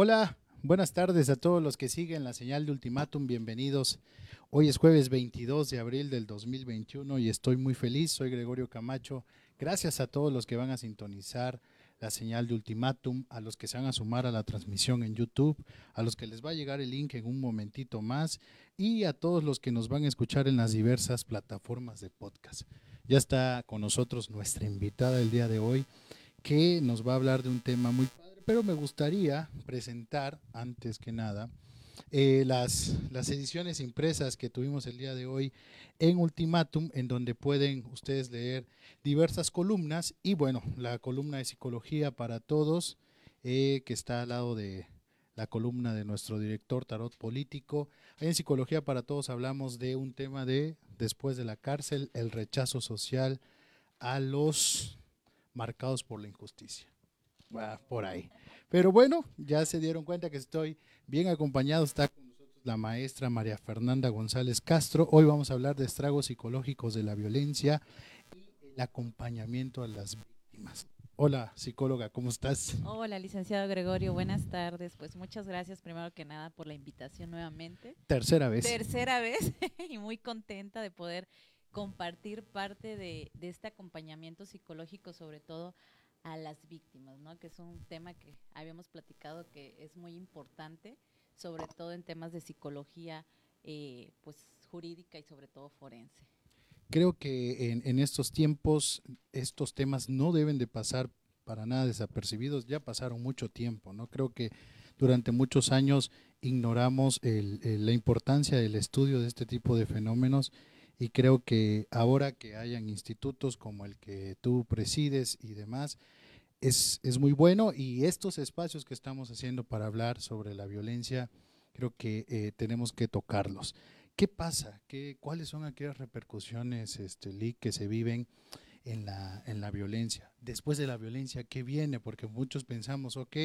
Hola, buenas tardes a todos los que siguen La Señal de Ultimátum, bienvenidos. Hoy es jueves 22 de abril del 2021 y estoy muy feliz, soy Gregorio Camacho. Gracias a todos los que van a sintonizar La Señal de Ultimátum, a los que se van a sumar a la transmisión en YouTube, a los que les va a llegar el link en un momentito más y a todos los que nos van a escuchar en las diversas plataformas de podcast. Ya está con nosotros nuestra invitada del día de hoy, que nos va a hablar de un tema muy padre. Pero me gustaría presentar, antes que nada, las ediciones impresas que tuvimos el día de hoy en Ultimátum, en donde pueden ustedes leer diversas columnas y, bueno, la columna de Psicología para Todos, que está al lado de la columna de nuestro director Tarot Político. En Psicología para Todos hablamos de un tema de, después de la cárcel, el rechazo social a los marcados por la injusticia. Bueno, por ahí. Pero bueno, ya se dieron cuenta que estoy bien acompañado. Está con nosotros la maestra María Fernanda González Castro. Hoy vamos a hablar de estragos psicológicos de la violencia y el acompañamiento a las víctimas. Hola, psicóloga, ¿cómo estás? Hola, licenciado Gregorio, buenas tardes. Pues muchas gracias, primero que nada, por la invitación nuevamente. Tercera vez y muy contenta de poder compartir parte de este acompañamiento psicológico, sobre todo a las víctimas, ¿no? Que es un tema que habíamos platicado que es muy importante, sobre todo en temas de psicología pues jurídica y sobre todo forense. Creo que en estos tiempos estos temas no deben de pasar para nada desapercibidos, ya pasaron mucho tiempo, ¿no? Creo que durante muchos años ignoramos la importancia del estudio de este tipo de fenómenos. Y creo que ahora que hayan institutos como el que tú presides y demás, es muy bueno. Y estos espacios que estamos haciendo para hablar sobre la violencia, creo que tenemos que tocarlos. ¿Qué pasa? ¿Cuáles son aquellas repercusiones, que se viven en la violencia? Después de la violencia, ¿qué viene? Porque muchos pensamos, ok,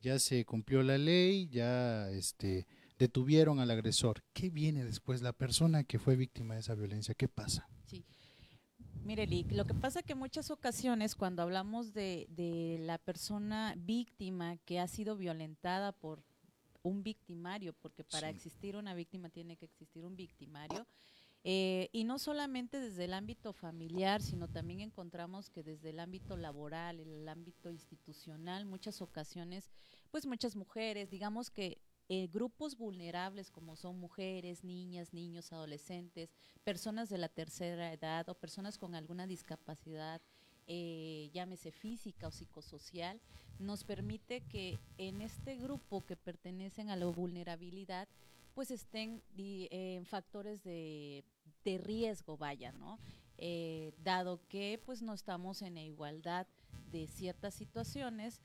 ya se cumplió la ley, ya detuvieron al agresor. ¿Qué viene después? La persona que fue víctima de esa violencia, ¿qué pasa? Sí, mire, Lick, lo que pasa es que en muchas ocasiones cuando hablamos de la persona víctima que ha sido violentada por un victimario, porque para existir una víctima tiene que existir un victimario, y no solamente desde el ámbito familiar, sino también encontramos que desde el ámbito laboral, el ámbito institucional, muchas ocasiones, pues muchas mujeres, digamos que grupos vulnerables como son mujeres, niñas, niños, adolescentes, personas de la tercera edad o personas con alguna discapacidad, llámese física o psicosocial, nos permite que en este grupo que pertenecen a la vulnerabilidad pues estén en factores de riesgo, vaya, ¿no? Dado que pues no estamos en la igualdad de ciertas situaciones.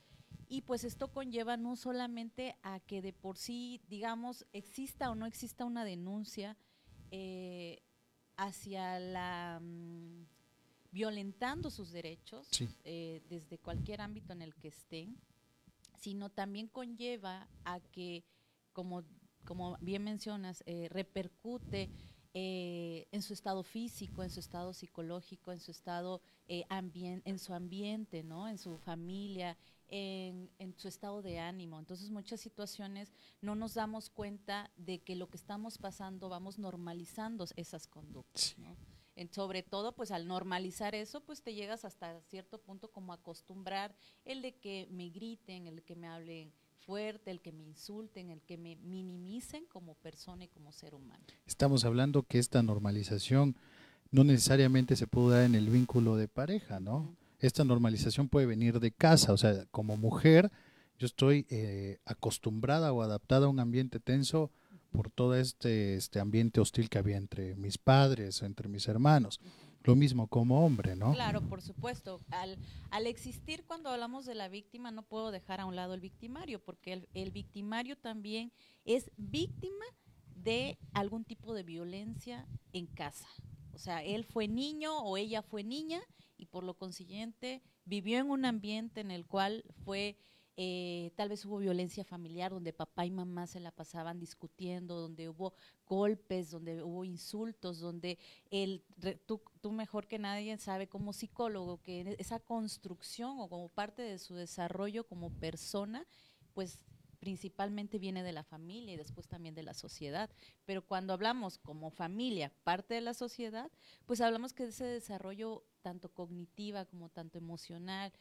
Y pues esto conlleva no solamente a que de por sí, digamos, exista o no exista una denuncia hacia la violentando sus derechos, sí, desde cualquier ámbito en el que estén, sino también conlleva a que, como bien mencionas, repercute en su estado físico, en su estado psicológico, en su estado en su ambiente, ¿no? En su familia, en su estado de ánimo. Entonces, muchas situaciones no nos damos cuenta de que lo que estamos pasando, vamos normalizando esas conductas, sí, ¿no? Sobre todo, pues al normalizar eso, pues te llegas hasta cierto punto como acostumbrar el de que me griten, el que me hablen fuerte, el que me insulten, el que me minimicen como persona y como ser humano. Estamos hablando que esta normalización no necesariamente se puede dar en el vínculo de pareja, ¿no? Uh-huh. Esta normalización puede venir de casa, o sea, como mujer yo estoy acostumbrada o adaptada a un ambiente tenso por todo este ambiente hostil que había entre mis padres, entre mis hermanos. Lo mismo como hombre, ¿no? Claro, por supuesto. Al existir, cuando hablamos de la víctima, no puedo dejar a un lado el victimario, porque el victimario también es víctima de algún tipo de violencia en casa. O sea, él fue niño o ella fue niña, y por lo consiguiente vivió en un ambiente en el cual fue, tal vez hubo violencia familiar, donde papá y mamá se la pasaban discutiendo, donde hubo golpes, donde hubo insultos, donde tú mejor que nadie sabe como psicólogo que esa construcción o como parte de su desarrollo como persona, pues principalmente viene de la familia y después también de la sociedad, pero cuando hablamos como familia, parte de la sociedad, pues hablamos que ese desarrollo tanto cognitiva como tanto emocional,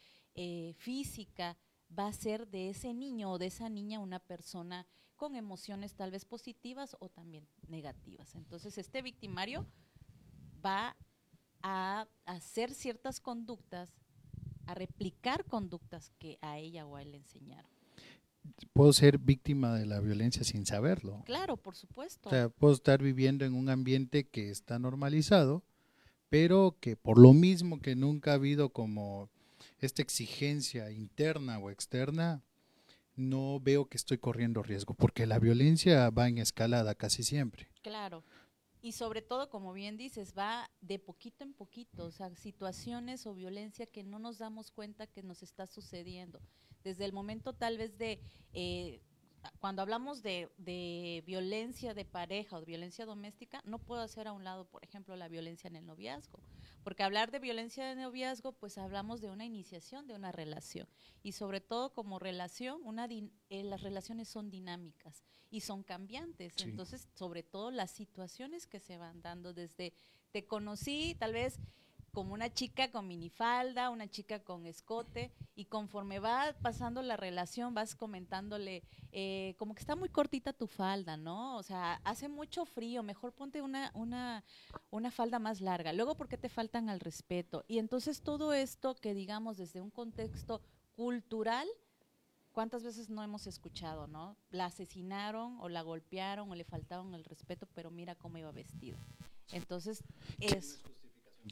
física, va a ser de ese niño o de esa niña una persona con emociones tal vez positivas o también negativas. Entonces, este victimario va a hacer ciertas conductas, a replicar conductas que a ella o a él le enseñaron. ¿Puedo ser víctima de la violencia sin saberlo? Claro, por supuesto. O sea, puedo estar viviendo en un ambiente que está normalizado, pero que por lo mismo que nunca ha habido como esta exigencia interna o externa, no veo que estoy corriendo riesgo, porque la violencia va en escalada casi siempre. Claro. Y sobre todo, como bien dices, va de poquito en poquito, o sea, situaciones o violencia que no nos damos cuenta que nos está sucediendo. Desde el momento tal vez de, cuando hablamos de violencia de pareja o de violencia doméstica, no puedo hacer a un lado, por ejemplo, la violencia en el noviazgo, porque hablar de violencia de noviazgo, pues hablamos de una iniciación, de una relación, y sobre todo como relación, las relaciones son dinámicas y son cambiantes, sí. Entonces, sobre todo las situaciones que se van dando desde, te conocí tal vez como una chica con minifalda, una chica con escote, y conforme va pasando la relación vas comentándole, como que está muy cortita tu falda, ¿no? O sea, hace mucho frío, mejor ponte una falda más larga, luego porque te faltan al respeto. Y entonces todo esto que digamos desde un contexto cultural, ¿cuántas veces no hemos escuchado, no? La asesinaron o la golpearon o le faltaron el respeto, pero mira cómo iba vestida. Entonces, es…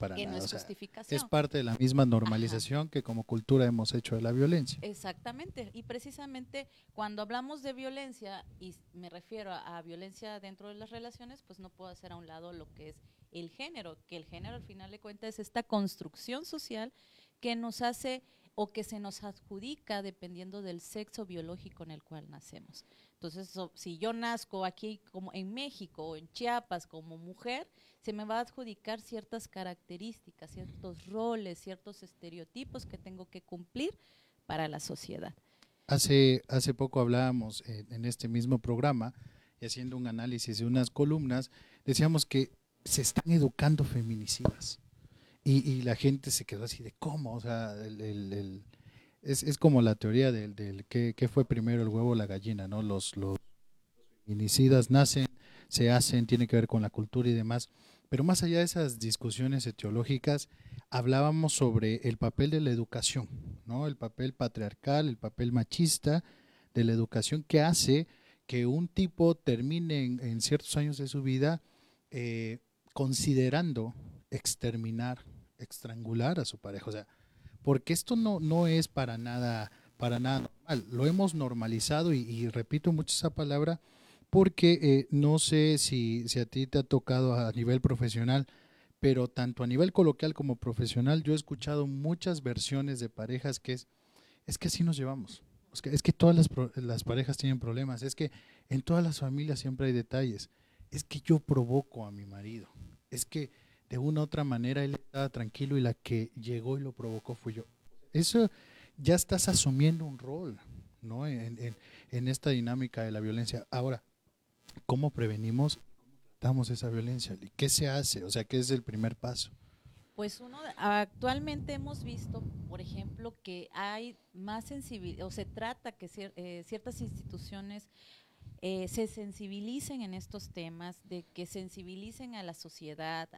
Para que nada, no es justificación. O sea, es parte de la misma normalización, ajá, que como cultura hemos hecho de la violencia. Exactamente, y precisamente cuando hablamos de violencia, y me refiero a violencia dentro de las relaciones, pues no puedo hacer a un lado lo que es el género, que el género al final de cuentas es esta construcción social que nos hace o que se nos adjudica dependiendo del sexo biológico en el cual nacemos. Entonces, si yo nazco aquí como en México o en Chiapas como mujer, se me va a adjudicar ciertas características, ciertos roles, ciertos estereotipos que tengo que cumplir para la sociedad. Hace poco hablábamos en este mismo programa, y haciendo un análisis de unas columnas, decíamos que se están educando feminicidas. Y la gente se quedó así de cómo, o sea, es como la teoría del que fue primero el huevo o la gallina, ¿no? Los feminicidas nacen, se hacen, tiene que ver con la cultura y demás, pero más allá de esas discusiones etiológicas, hablábamos sobre el papel de la educación, ¿no? El papel patriarcal, el papel machista de la educación que hace que un tipo termine en ciertos años de su vida considerando exterminar, estrangular a su pareja, o sea, porque esto no es para nada normal, lo hemos normalizado y repito mucho esa palabra porque no sé si a ti te ha tocado a nivel profesional, pero tanto a nivel coloquial como profesional yo he escuchado muchas versiones de parejas que es que así nos llevamos, es que todas las parejas tienen problemas, es que en todas las familias siempre hay detalles, es que yo provoco a mi marido, es que de una u otra manera él estaba tranquilo y la que llegó y lo provocó fui yo. Eso ya estás asumiendo un rol, ¿no? en esta dinámica de la violencia. Ahora, ¿cómo prevenimos, damos esa violencia? ¿Qué se hace? O sea, ¿qué es el primer paso? Pues actualmente hemos visto, por ejemplo, que hay más sensibilidad, o se trata que ciertas instituciones se sensibilicen en estos temas, de que sensibilicen a la sociedad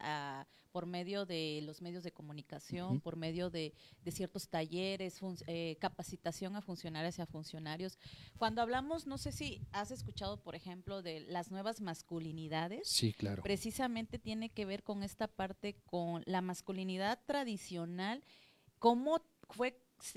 por medio de los medios de comunicación, uh-huh, por medio de ciertos talleres, capacitación a funcionarias y a funcionarios. Cuando hablamos, no sé si has escuchado, por ejemplo, de las nuevas masculinidades. Sí, claro. Precisamente tiene que ver con esta parte, con la masculinidad tradicional, cómo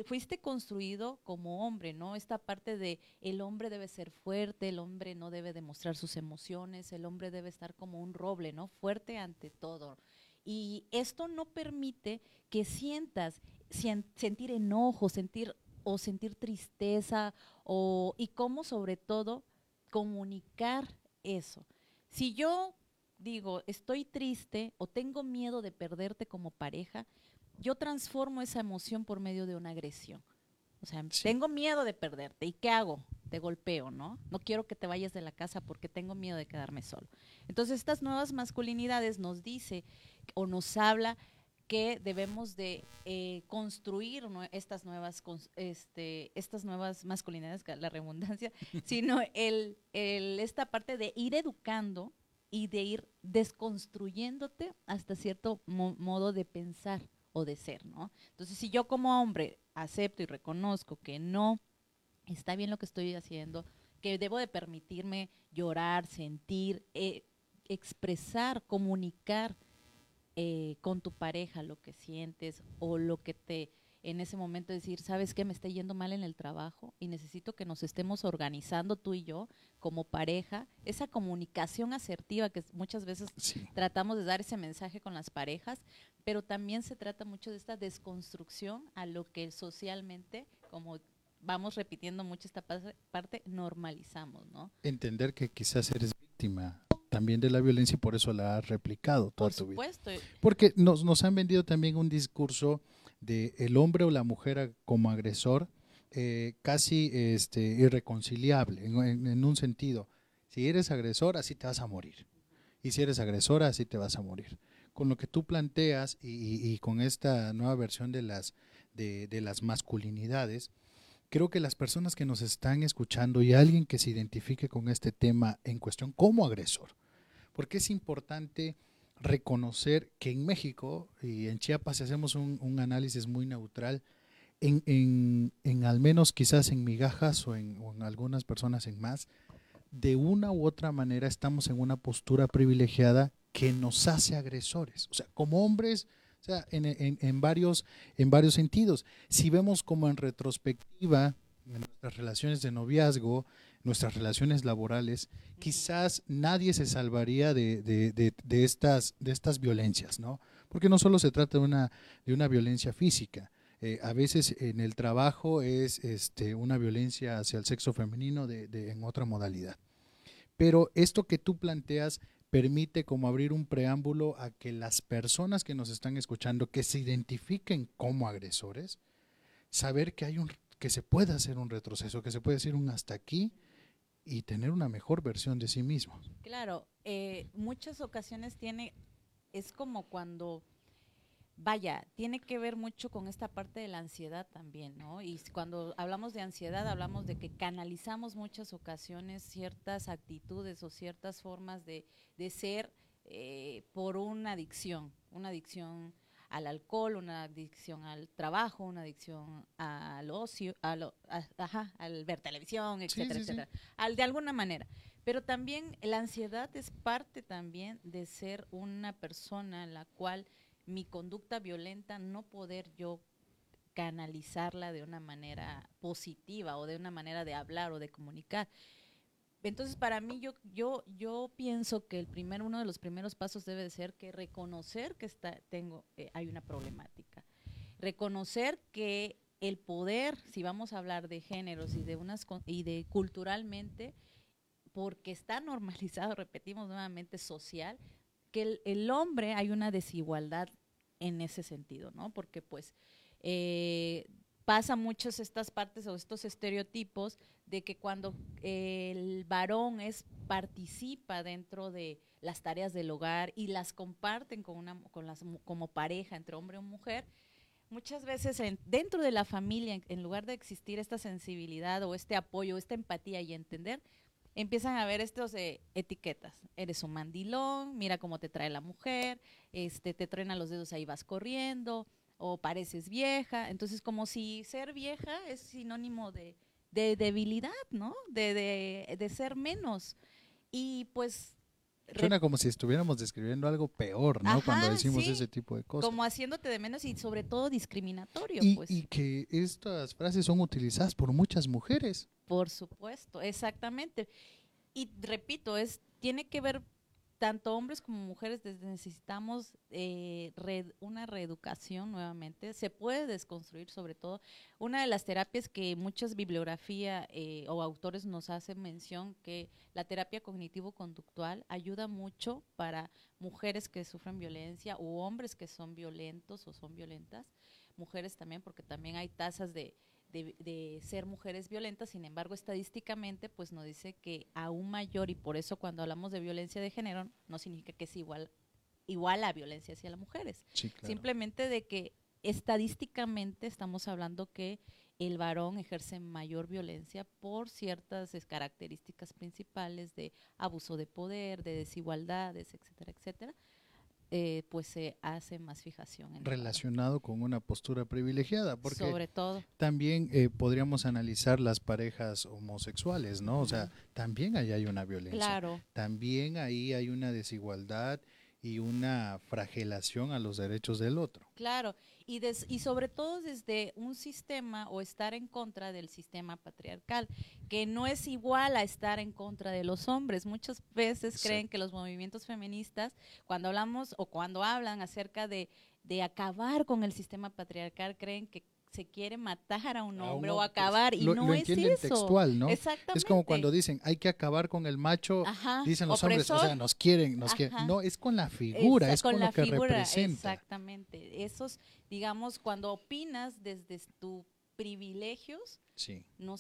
fuiste construido como hombre, ¿no? Esta parte de el hombre debe ser fuerte, el hombre no debe demostrar sus emociones, el hombre debe estar como un roble, ¿no? Fuerte ante todo. Y esto no permite que sientas, sentir enojo, sentir tristeza, y cómo sobre todo comunicar eso. Si yo digo, estoy triste o tengo miedo de perderte como pareja, yo transformo esa emoción por medio de una agresión. O sea, sí, tengo miedo de perderte, ¿y qué hago? de golpeo, ¿no? No quiero que te vayas de la casa porque tengo miedo de quedarme solo. Entonces, estas nuevas masculinidades nos dice o nos habla que debemos de construir estas nuevas masculinidades, la redundancia, sino esta parte de ir educando y de ir desconstruyéndote hasta cierto modo de pensar o de ser, ¿no? Entonces, si yo como hombre acepto y reconozco que no está bien lo que estoy haciendo, que debo de permitirme llorar, sentir, expresar, comunicar con tu pareja lo que sientes o lo que te… en ese momento decir, ¿sabes qué? Me está yendo mal en el trabajo y necesito que nos estemos organizando tú y yo como pareja. Esa comunicación asertiva que muchas veces tratamos de dar ese mensaje con las parejas, pero también se trata mucho de esta desconstrucción a lo que socialmente, como vamos repitiendo mucho esta parte, normalizamos, ¿no? Entender que quizás eres víctima también de la violencia y por eso la has replicado toda tu vida. Por supuesto. Porque nos han vendido también un discurso de el hombre o la mujer como agresor, casi irreconciliable, en un sentido. Si eres agresor, así te vas a morir. Y si eres agresora, así te vas a morir. Con lo que tú planteas y con esta nueva versión de las masculinidades, creo que las personas que nos están escuchando y alguien que se identifique con este tema en cuestión como agresor, porque es importante reconocer que en México y en Chiapas, si hacemos un análisis muy neutral, en al menos quizás en migajas o en algunas personas en más, de una u otra manera estamos en una postura privilegiada que nos hace agresores, o sea, como hombres, o sea, en varios sentidos. Si vemos como en retrospectiva nuestras relaciones de noviazgo, nuestras relaciones laborales, quizás nadie se salvaría de estas violencias, ¿no? Porque no solo se trata de una violencia física, a veces en el trabajo es una violencia hacia el sexo femenino en otra modalidad. Pero esto que tú planteas permite como abrir un preámbulo a que las personas que nos están escuchando, que se identifiquen como agresores, saber que que se puede hacer un retroceso, que se puede decir un hasta aquí y tener una mejor versión de sí mismo. Claro, muchas ocasiones es como cuando, tiene que ver mucho con esta parte de la ansiedad también, ¿no? Y cuando hablamos de ansiedad, hablamos de que canalizamos muchas ocasiones ciertas actitudes o ciertas formas de ser por una adicción al alcohol, una adicción al trabajo, una adicción al ocio, al ver televisión, etcétera, etcétera, de alguna manera. Pero también la ansiedad es parte también de ser una persona en la cual mi conducta violenta no poder yo canalizarla de una manera positiva o de una manera de hablar o de comunicar. Entonces, para mí, yo pienso que uno de los primeros pasos debe de ser que reconocer que hay una problemática. Reconocer que el poder, si vamos a hablar de géneros y de culturalmente, porque está normalizado, repetimos nuevamente, social, que el hombre, hay una desigualdad en ese sentido, ¿no? Porque pues… pasa muchas estas partes o estos estereotipos de que cuando el varón participa dentro de las tareas del hogar y las comparten como pareja entre hombre o mujer, muchas veces dentro de la familia, en lugar de existir esta sensibilidad o este apoyo, esta empatía y entender, empiezan a haber estas etiquetas. Eres un mandilón, mira cómo te trae la mujer, te truena los dedos, ahí vas corriendo… o pareces vieja, entonces como si ser vieja es sinónimo de debilidad, ¿no? De ser menos. Y pues… Suena como si estuviéramos describiendo algo peor, ¿no? Ajá, cuando decimos ese tipo de cosas. Como haciéndote de menos y sobre todo discriminatorio. Y que estas frases son utilizadas por muchas mujeres. Por supuesto, exactamente. Y repito, tiene que ver… tanto hombres como mujeres necesitamos una reeducación nuevamente, se puede desconstruir sobre todo. Una de las terapias que muchas bibliografías o autores nos hacen mención, que la terapia cognitivo-conductual ayuda mucho para mujeres que sufren violencia o hombres que son violentos o son violentas, mujeres también, porque también hay tasas de… de ser mujeres violentas. Sin embargo, estadísticamente pues nos dice que aún mayor, y por eso cuando hablamos de violencia de género no significa que es igual a violencia hacia las mujeres, sí, claro. Simplemente de que estadísticamente estamos hablando que el varón ejerce mayor violencia por ciertas características principales de abuso de poder, de desigualdades, etcétera, etcétera. Pues se hace más fijación. En relacionado con una postura privilegiada, porque sobre todo también podríamos analizar las parejas homosexuales, ¿no? O sea, también ahí hay una violencia, claro. También ahí hay una desigualdad y una flagelación a los derechos del otro. Claro, y sobre todo desde un sistema o estar en contra del sistema patriarcal, que no es igual a estar en contra de los hombres. Muchas veces sí. Creen que los movimientos feministas, cuando hablamos o cuando hablan acerca de acabar con el sistema patriarcal, creen que se quiere matar a un hombre o acabar, y no es eso. Lo entienden textual, ¿no? Exactamente. Es como cuando dicen, hay que acabar con el macho, ajá, dicen los opresor, hombres, o sea, nos quieren. No, es con la figura, es con lo que representa. Exactamente. Esos, digamos, cuando opinas desde tus privilegios, sí. no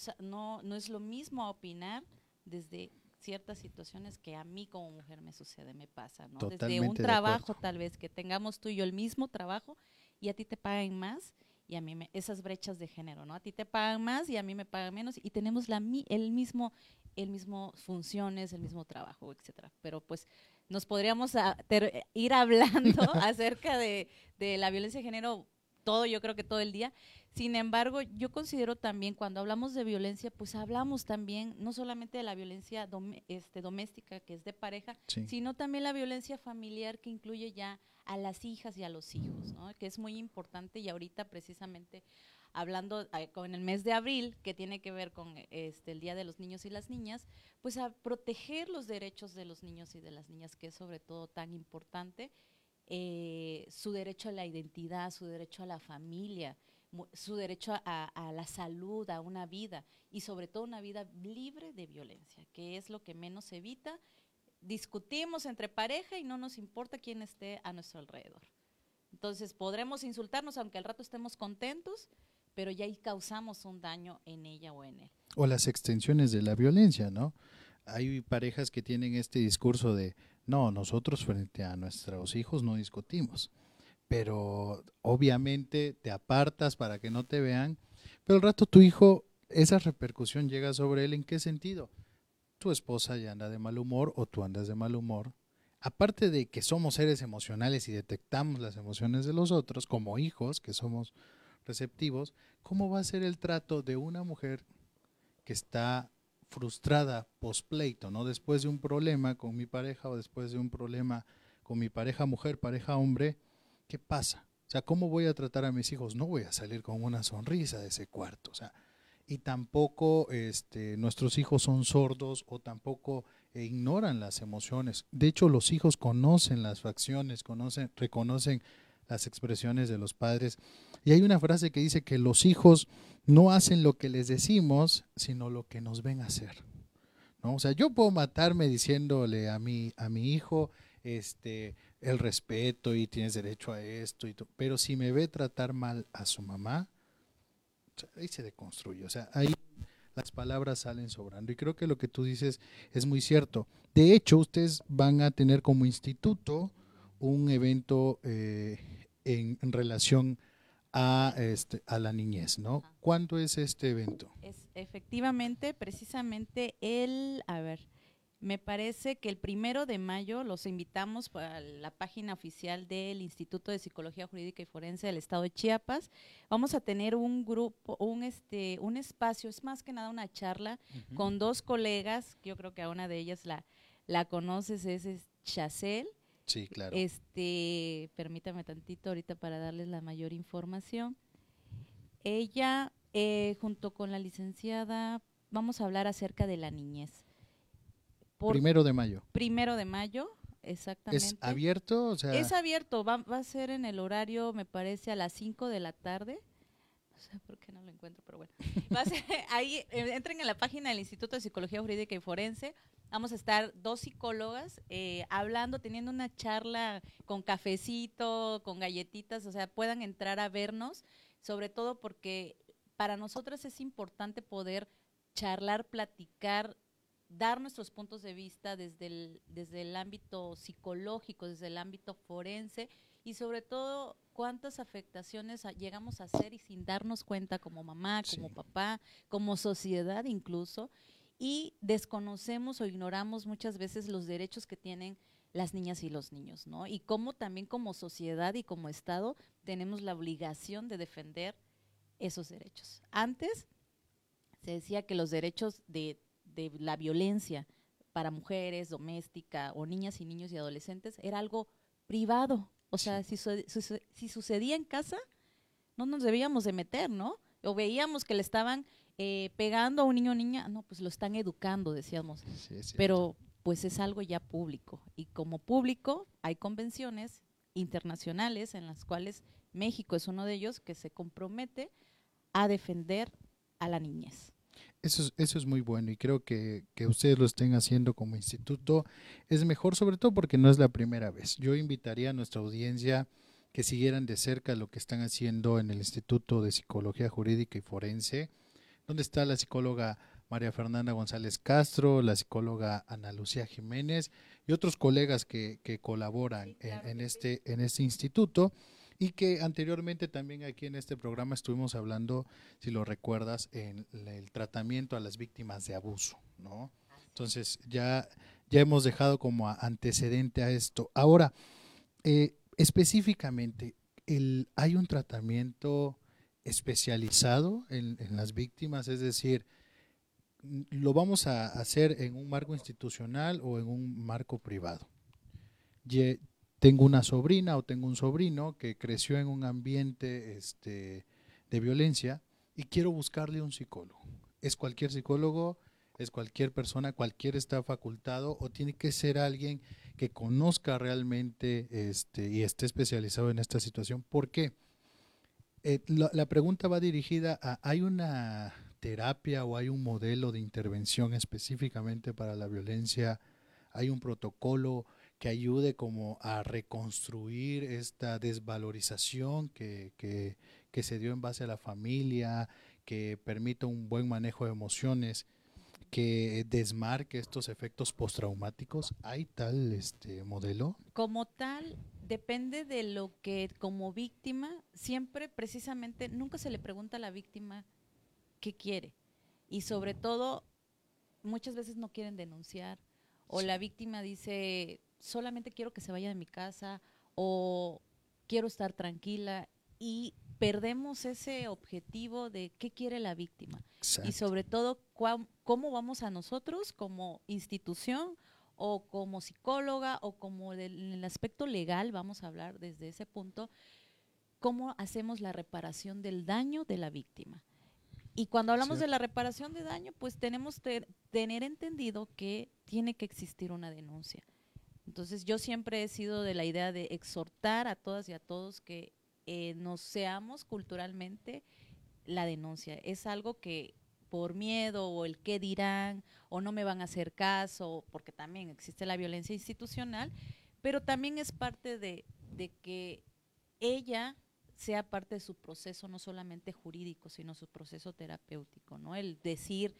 es lo mismo opinar desde ciertas situaciones que a mí como mujer me sucede, me pasa, ¿no? Totalmente desde un trabajo, tal vez, que tengamos tú y yo el mismo trabajo y a ti te paguen más, y a mí esas brechas de género, ¿no? A ti te pagan más y a mí me pagan menos y tenemos el mismo funciones, el mismo trabajo, etcétera. Pero pues nos podríamos ir hablando acerca de la violencia de género yo creo que todo el día. Sin embargo, yo considero también cuando hablamos de violencia, pues hablamos también no solamente de la violencia doméstica, que es de pareja, sí. Sino también la violencia familiar, que incluye ya a las hijas y a los hijos, ¿no? Que es muy importante, y ahorita precisamente hablando con el mes de abril, que tiene que ver con el Día de los Niños y las Niñas, pues a proteger los derechos de los niños y de las niñas, que es sobre todo tan importante, su derecho a la identidad, su derecho a la familia, su derecho a la salud, a una vida, y sobre todo una vida libre de violencia, que es lo que menos se evita. Discutimos entre pareja y no nos importa quién esté a nuestro alrededor. Entonces podremos insultarnos aunque al rato estemos contentos, pero ya ahí causamos un daño en ella o en él. O las extensiones de la violencia, ¿no? Hay parejas que tienen este discurso de, no, nosotros frente a nuestros hijos no discutimos, pero obviamente te apartas para que no te vean, pero al rato tu hijo, esa repercusión llega sobre él. ¿En qué sentido? Tu esposa ya anda de mal humor o tú andas de mal humor. Aparte de que somos seres emocionales y detectamos las emociones de los otros, como hijos que somos receptivos, ¿cómo va a ser el trato de una mujer que está frustrada pospleito, ¿no? Después de un problema con mi pareja o después de un problema con mi pareja mujer, pareja hombre? ¿Qué pasa? O sea, ¿cómo voy a tratar a mis hijos? No voy a salir con una sonrisa de ese cuarto, o sea, y tampoco nuestros hijos son sordos o tampoco ignoran las emociones. De hecho, los hijos conocen las facciones, reconocen las expresiones de los padres. Y hay una frase que dice que los hijos no hacen lo que les decimos, sino lo que nos ven hacer, ¿no? O sea, yo puedo matarme diciéndole a mi hijo, el respeto y tienes derecho a esto, pero si me ve tratar mal a su mamá, ahí se deconstruye, o sea, ahí las palabras salen sobrando, y creo que lo que tú dices es muy cierto. De hecho, ustedes van a tener como instituto un evento en relación a la niñez, ¿no? ¿Cuándo es este evento? Es efectivamente, precisamente me parece que el 1 de mayo los invitamos a la página oficial del Instituto de Psicología Jurídica y Forense del Estado de Chiapas. Vamos a tener un grupo, un espacio, es más que nada una charla con dos colegas, que yo creo que a una de ellas la conoces, es Chacel. Sí, claro. Permítame tantito ahorita para darles la mayor información. Ella, junto con la licenciada, vamos a hablar acerca de la niñez. 1 de mayo. 1 de mayo, exactamente. ¿Es abierto? O sea, es abierto, va a ser en el horario, me parece, a las 5 de la tarde. No sé por qué no lo encuentro, pero bueno. Va a ser, ahí entren en la página del Instituto de Psicología Jurídica y Forense. Vamos a estar dos psicólogas hablando, teniendo una charla con cafecito, con galletitas, o sea, puedan entrar a vernos, sobre todo porque para nosotras es importante poder charlar, platicar, dar nuestros puntos de vista desde el ámbito psicológico, desde el ámbito forense y sobre todo cuántas afectaciones llegamos a hacer y sin darnos cuenta como mamá, como papá, como sociedad incluso, y desconocemos o ignoramos muchas veces los derechos que tienen las niñas y los niños, ¿no? Y cómo también como sociedad y como Estado tenemos la obligación de defender esos derechos. Antes se decía que los derechos de la violencia para mujeres, doméstica o niñas y niños y adolescentes era algo privado, o sea, si sucedía en casa no nos debíamos de meter, ¿no? O veíamos que le estaban pegando a un niño o niña, no, pues lo están educando, decíamos, pero pues es algo ya público y como público hay convenciones internacionales en las cuales México es uno de ellos que se compromete a defender a la niñez. Eso es muy bueno y creo que ustedes lo estén haciendo como instituto, es mejor sobre todo porque no es la primera vez. Yo invitaría a nuestra audiencia que siguieran de cerca lo que están haciendo en el Instituto de Psicología Jurídica y Forense, donde está la psicóloga María Fernanda González Castro, la psicóloga Ana Lucía Jiménez y otros colegas que colaboran en este instituto y que anteriormente también aquí en este programa estuvimos hablando, si lo recuerdas, en el tratamiento a las víctimas de abuso, ¿no? Entonces ya hemos dejado como antecedente a esto. Ahora, específicamente, ¿hay un tratamiento especializado en las víctimas? Es decir, ¿lo vamos a hacer en un marco institucional o en un marco privado? Tengo una sobrina o tengo un sobrino que creció en un ambiente de violencia y quiero buscarle un psicólogo. ¿Es cualquier psicólogo? ¿Es cualquier persona? ¿Cualquier está facultado? ¿O tiene que ser alguien que conozca realmente y esté especializado en esta situación? ¿Por qué? La pregunta va dirigida a, ¿hay una terapia o hay un modelo de intervención específicamente para la violencia? ¿Hay un protocolo que ayude como a reconstruir esta desvalorización que se dio en base a la familia, que permita un buen manejo de emociones, que desmarque estos efectos postraumáticos? ¿Hay tal modelo? Como tal, depende de lo que como víctima, siempre precisamente, nunca se le pregunta a la víctima qué quiere y sobre todo muchas veces no quieren denunciar o la víctima dice solamente quiero que se vaya de mi casa o quiero estar tranquila y perdemos ese objetivo de qué quiere la víctima. Exacto. Y sobre todo cómo vamos a nosotros como institución o como psicóloga o como en el aspecto legal, vamos a hablar desde ese punto, cómo hacemos la reparación del daño de la víctima. Y cuando hablamos de la reparación de daño, pues tenemos que tener entendido que tiene que existir una denuncia. Entonces, yo siempre he sido de la idea de exhortar a todas y a todos que nos seamos culturalmente la denuncia. Es algo que por miedo o el qué dirán o no me van a hacer caso, porque también existe la violencia institucional, pero también es parte de que ella sea parte de su proceso, no solamente jurídico, sino su proceso terapéutico, ¿no? El decir,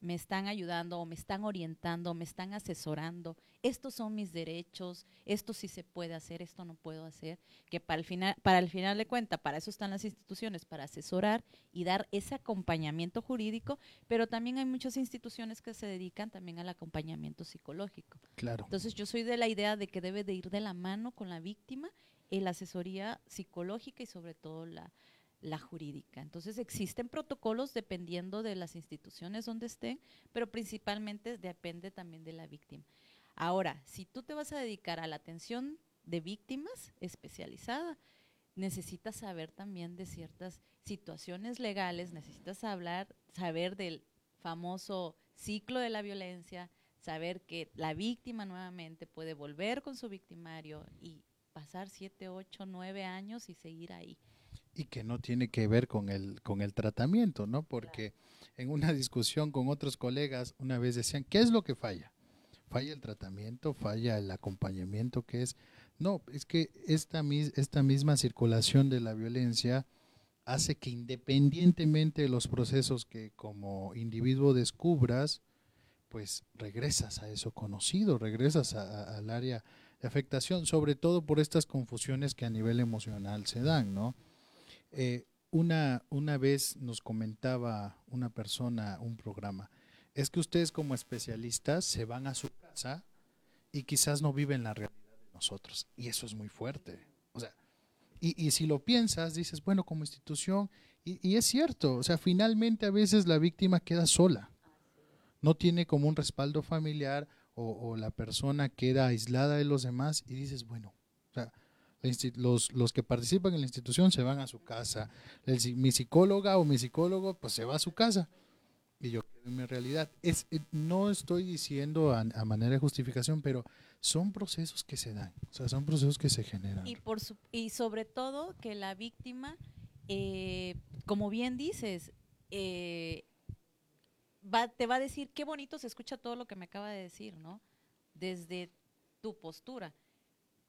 me están ayudando, o me están orientando, o me están asesorando, estos son mis derechos, esto sí se puede hacer, esto no puedo hacer, que para el final de cuentas, para eso están las instituciones, para asesorar y dar ese acompañamiento jurídico, pero también hay muchas instituciones que se dedican también al acompañamiento psicológico. Claro. Entonces, yo soy de la idea de que debe de ir de la mano con la víctima la asesoría psicológica y sobre todo la jurídica. Entonces existen protocolos dependiendo de las instituciones donde estén, pero principalmente depende también de la víctima. Ahora, si tú te vas a dedicar a la atención de víctimas especializada, necesitas saber también de ciertas situaciones legales, necesitas saber del famoso ciclo de la violencia, saber que la víctima nuevamente puede volver con su victimario y pasar 7, 8, 9 años y seguir ahí. Y que no tiene que ver con el tratamiento, ¿no? Porque en una discusión con otros colegas una vez decían, ¿qué es lo que falla? ¿Falla el tratamiento? ¿Falla el acompañamiento? ¿Qué es? No, es que esta misma circulación de la violencia hace que independientemente de los procesos que como individuo descubras, pues regresas a eso conocido, regresas al área de afectación, sobre todo por estas confusiones que a nivel emocional se dan, ¿no? Una vez nos comentaba una persona un programa, es que ustedes como especialistas se van a su casa y quizás no viven la realidad de nosotros, y eso es muy fuerte, o sea, y si lo piensas, dices, bueno, como institución, y es cierto, o sea, finalmente a veces la víctima queda sola, no tiene como un respaldo familiar, o la persona queda aislada de los demás, y dices, bueno, o sea, los que participan en la institución se van a su casa, mi psicóloga o mi psicólogo, pues se va a su casa, y yo quedo en mi realidad. No estoy diciendo a manera de justificación, pero son procesos que se dan, o sea, son procesos que se generan. Y sobre todo que la víctima, como bien dices, te va a decir qué bonito se escucha todo lo que me acaba de decir, ¿no? Desde tu postura,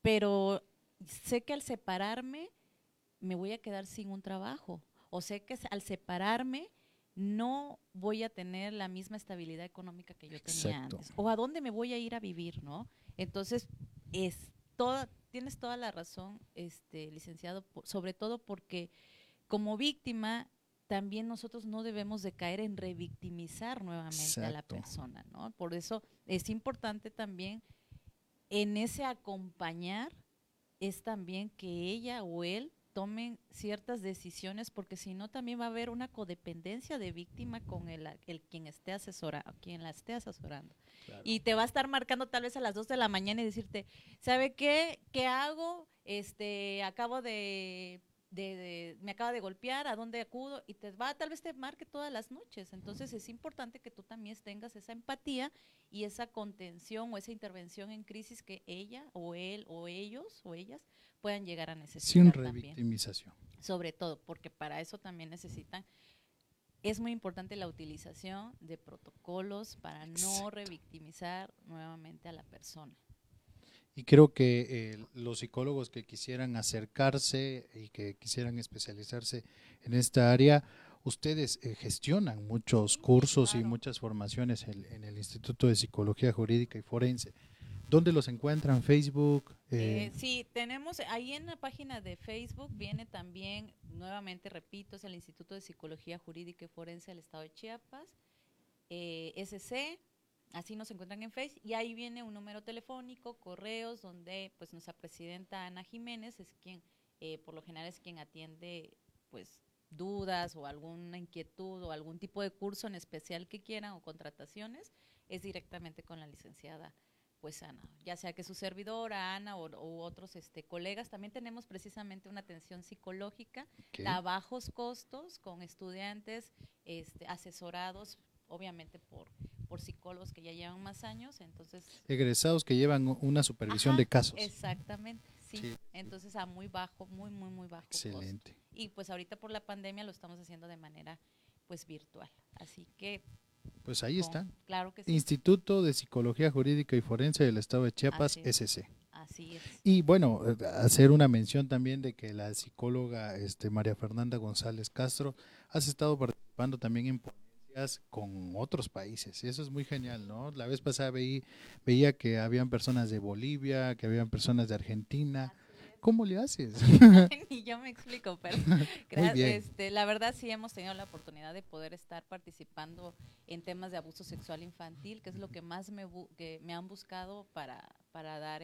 pero sé que al separarme me voy a quedar sin un trabajo, o sé que al separarme no voy a tener la misma estabilidad económica que yo tenía antes, o a dónde me voy a ir a vivir, ¿no? Entonces, tienes toda la razón, licenciado, sobre todo porque como víctima también nosotros no debemos de caer en revictimizar nuevamente a la persona, ¿no? Por eso es importante también en ese acompañar, es también que ella o él tomen ciertas decisiones, porque si no también va a haber una codependencia de víctima con el quien esté asesorando, quien la esté asesorando. Claro. Y te va a estar marcando tal vez a las 2 de la mañana y decirte, ¿sabe qué? ¿Qué hago? Me acaba de golpear, ¿a dónde acudo? Y tal vez te marque todas las noches. Entonces es importante que tú también tengas esa empatía y esa contención o esa intervención en crisis que ella o él o ellos o ellas puedan llegar a necesitar. Sin revictimización. También, sobre todo, porque para eso también necesitan, es muy importante la utilización de protocolos para no revictimizar nuevamente a la persona. Y creo que los psicólogos que quisieran acercarse y que quisieran especializarse en esta área, ustedes gestionan muchos cursos y muchas formaciones en el Instituto de Psicología Jurídica y Forense. ¿Dónde los encuentran? ¿Facebook? Sí, tenemos ahí en la página de Facebook, viene también, nuevamente repito, es el Instituto de Psicología Jurídica y Forense del Estado de Chiapas, SC. Así nos encuentran en Face, y ahí viene un número telefónico, correos, donde pues nuestra presidenta Ana Jiménez es quien, por lo general es quien atiende pues dudas o alguna inquietud o algún tipo de curso en especial que quieran o contrataciones, es directamente con la licenciada pues Ana, ya sea que su servidora Ana o otros colegas. También tenemos precisamente una atención psicológica a bajos costos con estudiantes asesorados obviamente por psicólogos que ya llevan más años, entonces… Egresados que llevan una supervisión de casos. Exactamente, sí. Entonces a muy bajo, muy bajo excelente costo. Y pues ahorita por la pandemia lo estamos haciendo de manera pues virtual, así que… Pues ahí está, claro que sí. Instituto de Psicología Jurídica y Forense del Estado de Chiapas, SC. Así es. Y bueno, hacer una mención también de que la psicóloga María Fernanda González Castro has estado participando también en… con otros países, y eso es muy genial, ¿no? La vez pasada veía que habían personas de Bolivia, que habían personas de Argentina. ¿Cómo le haces? Ni yo me explico, pero gracias. La verdad sí hemos tenido la oportunidad de poder estar participando en temas de abuso sexual infantil, que es lo que más me han buscado para dar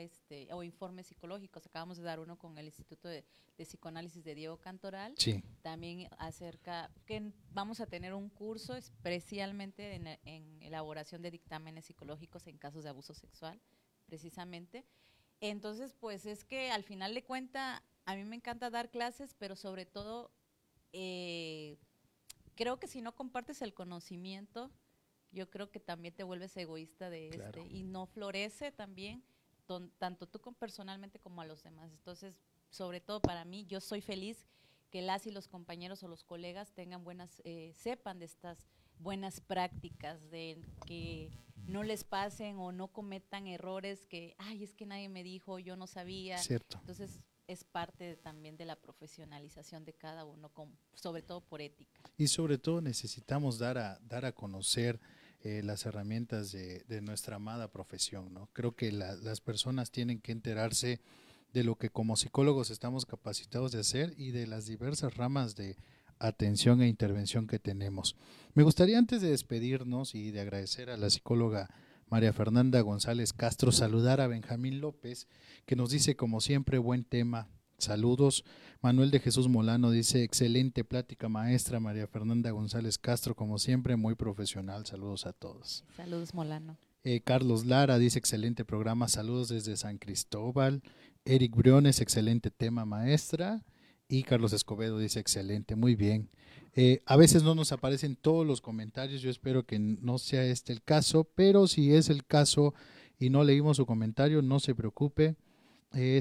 o informes psicológicos. Acabamos de dar uno con el Instituto de Psicoanálisis de Diego Cantoral. Sí. También acerca que vamos a tener un curso especialmente en elaboración de dictámenes psicológicos en casos de abuso sexual, precisamente. Entonces, pues es que al final de cuentas, a mí me encanta dar clases, pero sobre todo, creo que si no compartes el conocimiento, yo creo que también te vuelves egoísta de claro. Y no florece también, tanto tú personalmente como a los demás. Entonces, sobre todo para mí, yo soy feliz que las y los compañeros o los colegas tengan sepan de estas buenas prácticas, de que no les pasen o no cometan errores que, es que nadie me dijo, yo no sabía. Cierto. Entonces, es parte también de la profesionalización de cada uno, sobre todo por ética. Y sobre todo necesitamos dar a conocer las herramientas de nuestra amada profesión, ¿no? Creo que las personas tienen que enterarse de lo que como psicólogos estamos capacitados de hacer y de las diversas ramas de atención e intervención que tenemos. Me gustaría, antes de despedirnos y de agradecer a la psicóloga María Fernanda González Castro, saludar a Benjamín López, que nos dice, como siempre, buen tema, saludos. Manuel de Jesús Molano dice, excelente plática maestra María Fernanda González Castro, como siempre, muy profesional, saludos a todos. Saludos, Molano. Carlos Lara dice, excelente programa, saludos desde San Cristóbal. Eric Briones, excelente tema maestra. Y Carlos Escobedo dice, excelente, muy bien. A veces no nos aparecen todos los comentarios, yo espero que no sea este el caso, pero si es el caso y no leímos su comentario, no se preocupe,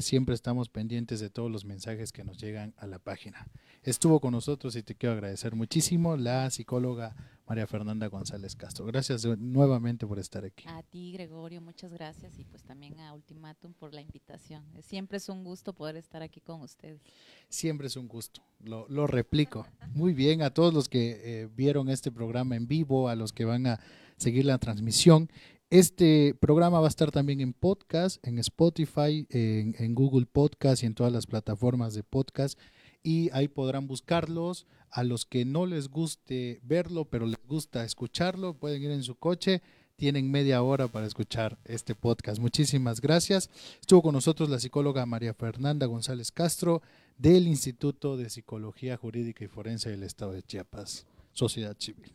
siempre estamos pendientes de todos los mensajes que nos llegan a la página. Estuvo con nosotros y te quiero agradecer muchísimo la psicóloga María Fernanda González Castro. Gracias nuevamente por estar aquí. A ti, Gregorio, muchas gracias, y pues también a Ultimátum por la invitación. Siempre es un gusto poder estar aquí con ustedes. Siempre es un gusto, lo replico. Muy bien, a todos los que vieron este programa en vivo, a los que van a seguir la transmisión. Este programa va a estar también en podcast, en Spotify, en Google Podcast y en todas las plataformas de podcast. Y ahí podrán buscarlos. A los que no les guste verlo, pero les gusta escucharlo, pueden ir en su coche, tienen media hora para escuchar este podcast. Muchísimas gracias. Estuvo con nosotros la psicóloga María Fernanda González Castro del Instituto de Psicología Jurídica y Forense del Estado de Chiapas, Sociedad Civil.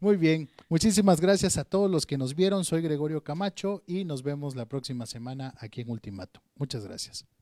Muy bien, muchísimas gracias a todos los que nos vieron. Soy Gregorio Camacho y nos vemos la próxima semana aquí en Ultimátum. Muchas gracias.